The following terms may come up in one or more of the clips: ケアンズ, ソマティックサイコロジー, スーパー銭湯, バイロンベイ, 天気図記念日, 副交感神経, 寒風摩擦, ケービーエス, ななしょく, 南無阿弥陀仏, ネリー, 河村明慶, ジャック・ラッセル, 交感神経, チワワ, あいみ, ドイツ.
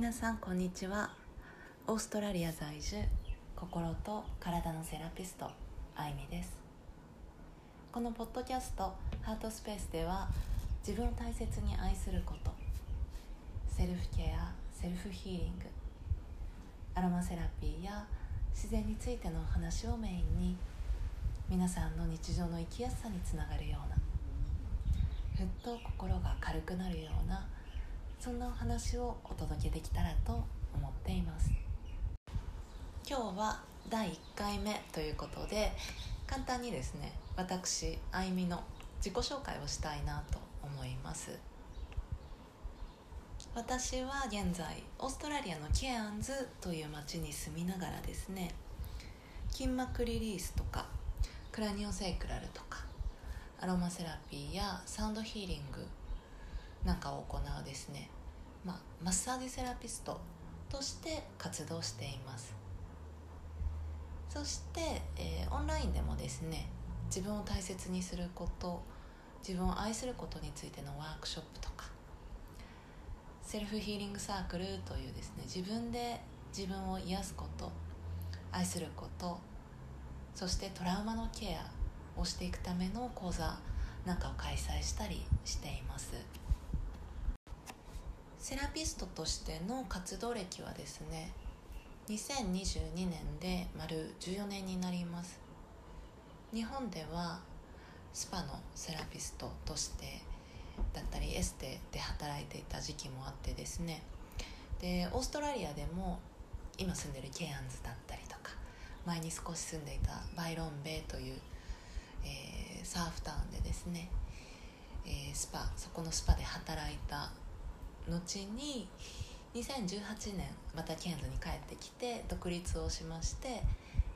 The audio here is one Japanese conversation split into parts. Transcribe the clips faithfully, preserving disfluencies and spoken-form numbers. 皆さんこんにちは。オーストラリア在住、心と体のセラピストあいみです。このポッドキャストハートスペースでは、自分を大切に愛すること、セルフケア、セルフヒーリング、アロマセラピーや自然についてのお話をメインに、皆さんの日常の生きやすさにつながるような、ふっと心が軽くなるような、そんなお話をお届けできたらと思っています。今日はだいいっかいめということで、簡単にですね、私あいみの自己紹介をしたいなと思います。私は現在オーストラリアのケアンズという町に住みながらですね、筋膜リリースとかクラニオセイクラルとかアロマセラピーやサウンドヒーリングなんかを行うですね、まあ、マッサージセラピストとして活動しています。そして、えー、オンラインでもですね、自分を大切にすること、自分を愛することについてのワークショップとか、セルフヒーリングサークルというですね、自分で自分を癒すこと、愛すること、そしてトラウマのケアをしていくための講座なんかを開催したりしています。セラピストとしての活動歴はですね、にせんにじゅうにねんで丸じゅうよねんになります。日本ではスパのセラピストとしてだったり、エステで働いていた時期もあってですね、でオーストラリアでも今住んでるケアンズだったりとか、前に少し住んでいたバイロンベイという、えー、サーフタウンでですね、えー、スパ、そこのスパで働いた後ににせんじゅうはちねんまたケアンズに帰ってきて独立をしまして、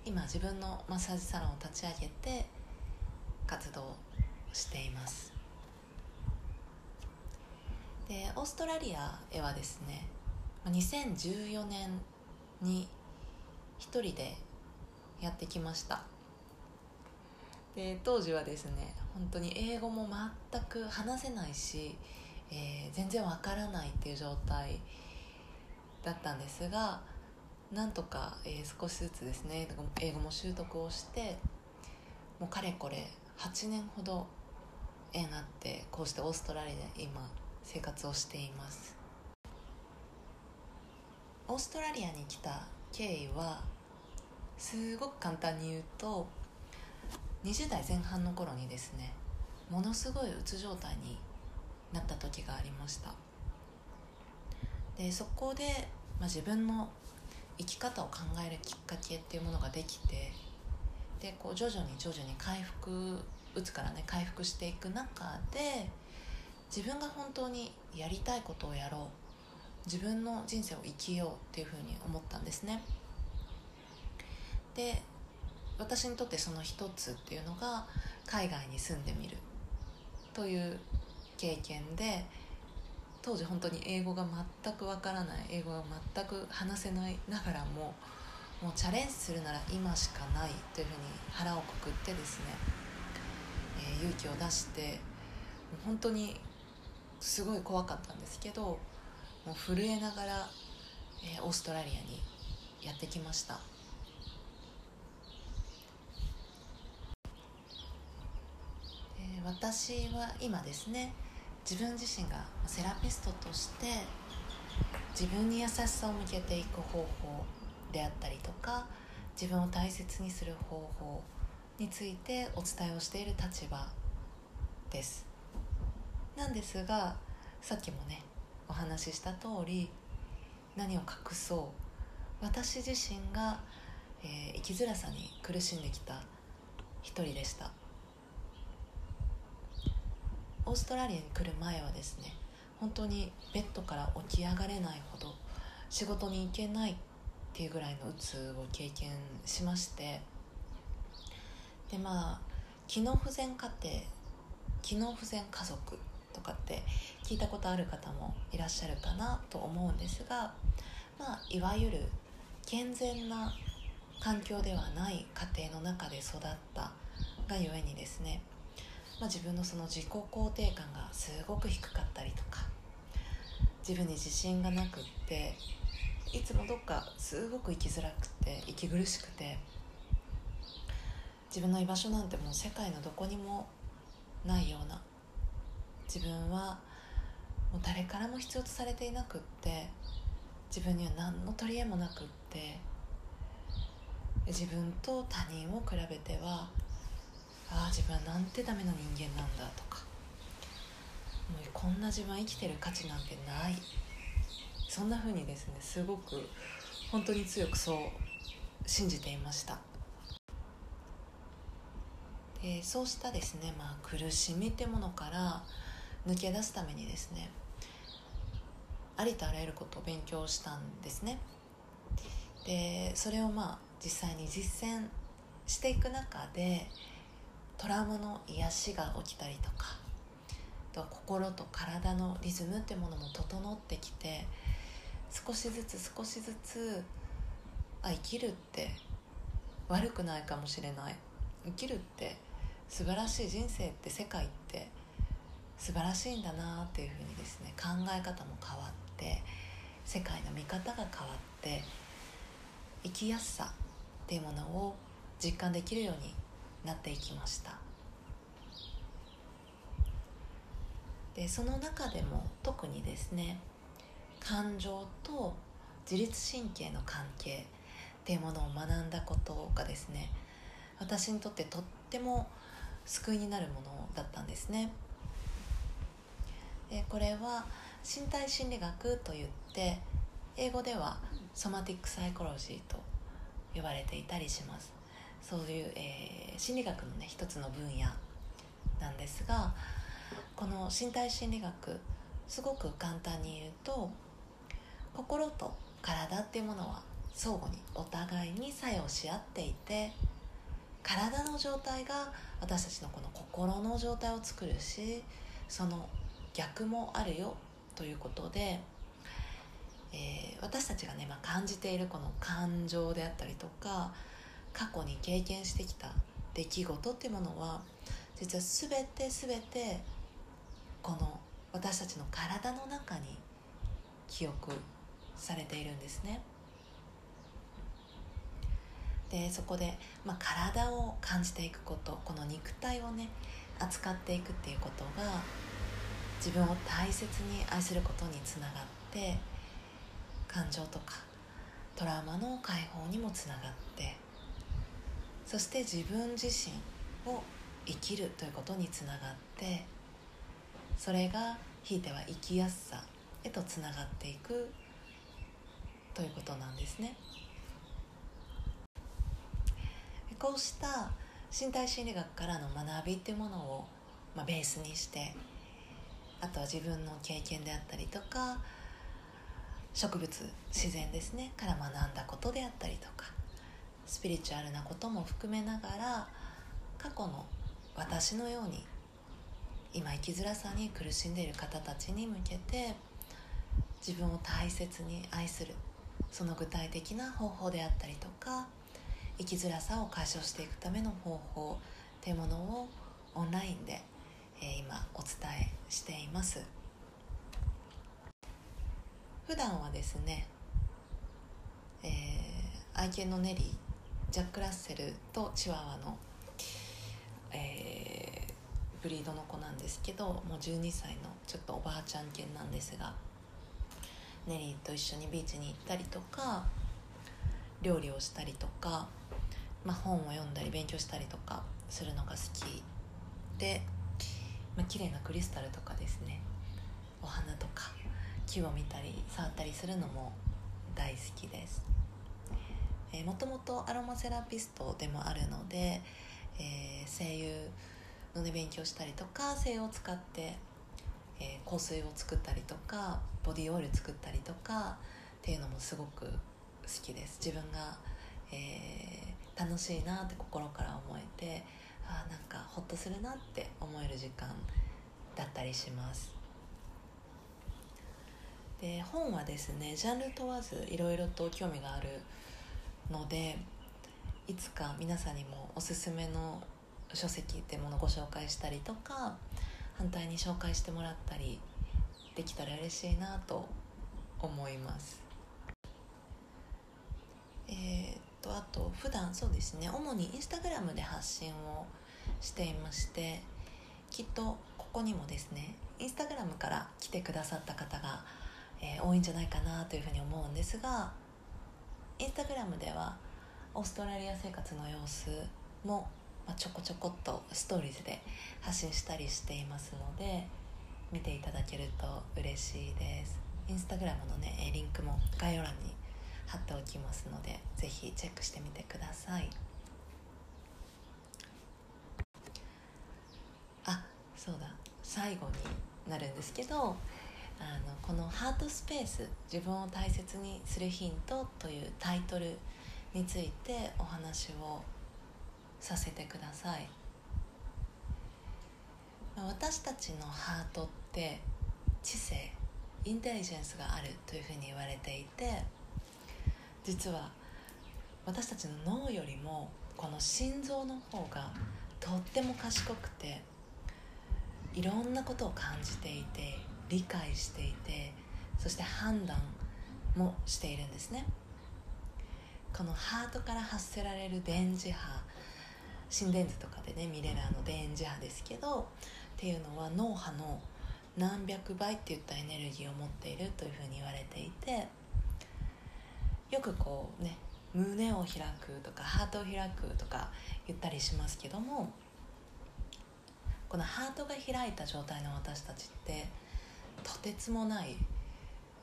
今自分のマッサージサロンを立ち上げて活動しています。でオーストラリアへはですね、にせんじゅうよねんに一人でやってきました。で当時はですね、本当に英語も全く話せないし、えー、全然わからないっていう状態だったんですが、なんとか、えー、少しずつですね、英語も習得をして、もうかれこれはちねんほど縁あって、こうしてオーストラリアで今生活をしています。オーストラリアに来た経緯は、すごく簡単に言うと、にじゅうだいぜんはんの頃にですね、ものすごいうつ状態になった時がありました。でそこで、まあ、自分の生き方を考えるきっかけっていうものができて、でこう徐々に徐々に回復うつからね回復していく中で、自分が本当にやりたいことをやろう、自分の人生を生きようっていうふうに思ったんですね。で私にとってその一つっていうのが、海外に住んでみるという経験で、当時本当に英語が全くわからない、英語が全く話せないながらも、もうチャレンジするなら今しかないというふうに腹をくくってですね、えー、勇気を出して、本当にすごい怖かったんですけど、もう震えながら、えー、オーストラリアにやってきました。私は今ですね、自分自身がセラピストとして自分に優しさを向けていく方法であったりとか、自分を大切にする方法についてお伝えをしている立場です。なんですが、さっきもねお話しした通り、何を隠そう、私自身が、えー、生きづらさに苦しんできた一人でした。オーストラリアに来る前はですね、本当にベッドから起き上がれないほど、仕事に行けないっていうぐらいのうつを経験しまして、でまあ機能不全家庭、機能不全家族とかって聞いたことある方もいらっしゃるかなと思うんですが、まあいわゆる健全な環境ではない家庭の中で育ったがゆえにですね、まあ、自分のその自己肯定感がすごく低かったりとか、自分に自信がなくって、いつもどっかすごく生きづらくて、息苦しくて、自分の居場所なんてもう世界のどこにもないような、自分はもう誰からも必要とされていなくって、自分には何の取り柄もなくって、自分と他人を比べては、ああ自分はなんてダメな人間なんだとか、もうこんな自分は生きてる価値なんてない、そんな風にですね、すごく本当に強くそう信じていました。えー、そうしたですね、まあ、苦しみってものから抜け出すためにですね、ありとあらゆることを勉強したんですね。で、それをまあ実際に実践していく中で、トラウマの癒しが起きたりとか、あとは心と体のリズムってものも整ってきて、少しずつ少しずつ、あ、生きるって悪くないかもしれない、生きるって素晴らしい、人生って世界って素晴らしいんだなっていうふうにですね、考え方も変わって、世界の見方が変わって、生きやすさっていうものを実感できるようになっていきました。で、その中でも特にですね、感情と自律神経の関係っていうものを学んだことがですね、私にとってとっても救いになるものだったんですね。で、これは身体心理学といって、英語ではソマティックサイコロジーと呼ばれていたりします。そういう、えー、心理学のね、一つの分野なんですが、この身体心理学、すごく簡単に言うと、心と体っていうものは相互にお互いに作用し合っていて、体の状態が私たちのこの心の状態を作るし、その逆もあるよということで、えー、私たちがね、まあ、感じているこの感情であったりとか、過去に経験してきた出来事っていうものは、実は全て全てこの私たちの体の中に記憶されているんですね。で、そこで、まあ、体を感じていくこと、この肉体をね、扱っていくっていうことが、自分を大切に愛することにつながって、感情とかトラウマの解放にもつながって、そして自分自身を生きるということにつながって、それがひいては生きやすさへとつながっていくということなんですね。こうした身体心理学からの学びっていうものを、まあ、ベースにして、あとは自分の経験であったりとか、植物、自然ですねから学んだことであったりとか、スピリチュアルなことも含めながら、過去の私のように今生きづらさに苦しんでいる方たちに向けて、自分を大切に愛する、その具体的な方法であったりとか、生きづらさを解消していくための方法というものをオンラインで、えー、今お伝えしています。普段はですね、えー、愛犬のネリー、ジャック・ラッセルとチワワの、えー、ブリードの子なんですけど、もうじゅうにさいのちょっとおばあちゃん犬なんですが、ネリーと一緒にビーチに行ったりとか、料理をしたりとか、まあ、本を読んだり勉強したりとかするのが好きで、まあ、綺麗なクリスタルとかですね、お花とか木を見たり触ったりするのも大好きです。えー、もともとアロマセラピストでもあるので、えー、精油の、ね、勉強したりとか、精油を使って、えー、香水を作ったりとか、ボディオイル作ったりとかっていうのもすごく好きです。自分が、えー、楽しいなって心から思えて、あ、なんかホッとするなって思える時間だったりします。で、本はですね、ジャンル問わずいろいろと興味があるので、いつか皆さんにもおすすめの書籍ってものをご紹介したりとか、反対に紹介してもらったりできたら嬉しいなと思います。えー、っとあと普段そうですね、主にインスタグラムで発信をしていまして、きっとここにもですねインスタグラムから来てくださった方が、えー、多いんじゃないかなというふうに思うんですが、インスタグラムではオーストラリア生活の様子も、まあ、ちょこちょこっとストーリーズで発信したりしていますので、見ていただけると嬉しいです。インスタグラムのねリンクも概要欄に貼っておきますので、ぜひチェックしてみてください。あ、そうだ、最後になるんですけど、あのこのハートスペース、自分を大切にするヒントというタイトルについてお話をさせてください。私たちのハートって知性、インテリジェンスがあるというふうに言われていて、実は私たちの脳よりもこの心臓の方がとっても賢くて、いろんなことを感じていて、理解していて、そして判断もしているんですね。このハートから発せられる電磁波、心電図とかでね見れるあの電磁波ですけど、っていうのは脳波の何百倍っていったエネルギーを持っているというふうに言われていて、よくこうね胸を開くとかハートを開くとか言ったりしますけども、このハートが開いた状態の私たちってとてつもない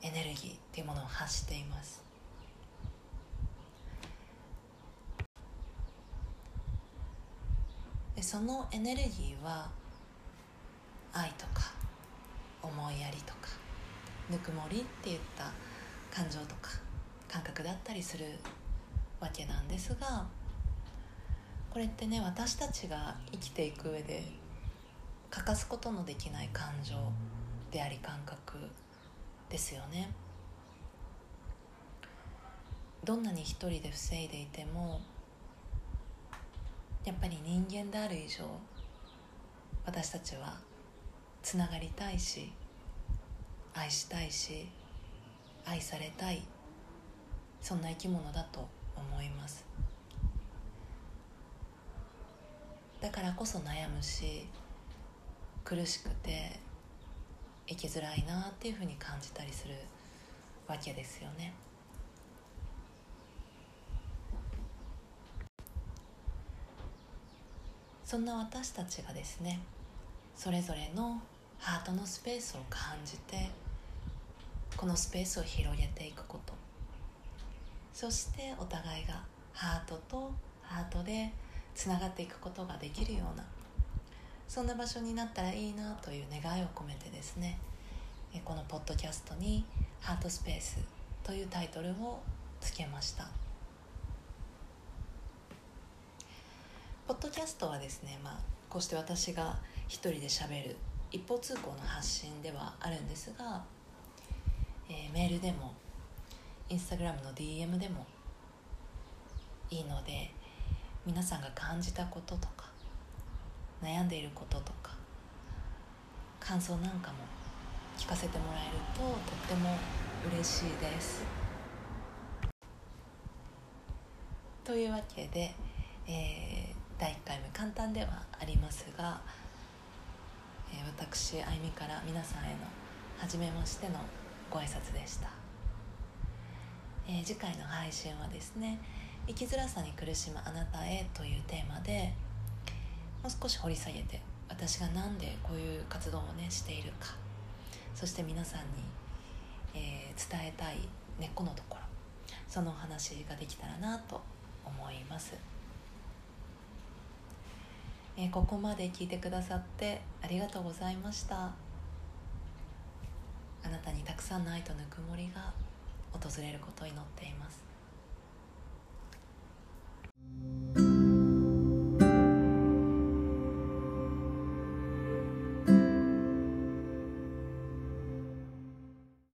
エネルギーっていうものを発しています。でそのエネルギーは愛とか思いやりとかぬくもりっていった感情とか感覚だったりするわけなんですが、これってね私たちが生きていく上で欠かすことのできない感情であり感覚ですよね。どんなに一人で防いでいても、やっぱり人間である以上私たちはつながりたいし、愛したいし、愛されたい、そんな生き物だと思います。だからこそ悩むし、苦しくて生きづらいなっていうふうに感じたりするわけですよね。そんな私たちがですね、それぞれのハートのスペースを感じて、このスペースを広げていくこと、そしてお互いがハートとハートでつながっていくことができるような、そんな場所になったらいいなという願いを込めてですね、このポッドキャストにハートスペースというタイトルをつけました。ポッドキャストはですね、まあ、こうして私が一人で喋る一方通行の発信ではあるんですが、えー、メールでもインスタグラムの ディーエム でもいいので、皆さんが感じたこととか悩んでいることとか感想なんかも聞かせてもらえるととっても嬉しいです。というわけで、えー、だいいっかいめ簡単ではありますが、えー、私あゆみから皆さんへの初めましてのご挨拶でした。えー、次回の配信はですね、生きづらさに苦しむあなたへというテーマで、もう少し掘り下げて、私がなんでこういう活動をねしているか、そして皆さんに、えー、伝えたい根っこのところ、そのお話ができたらなと思います。えー、ここまで聞いてくださってありがとうございました。あなたにたくさんの愛とぬくもりが訪れることを祈っています。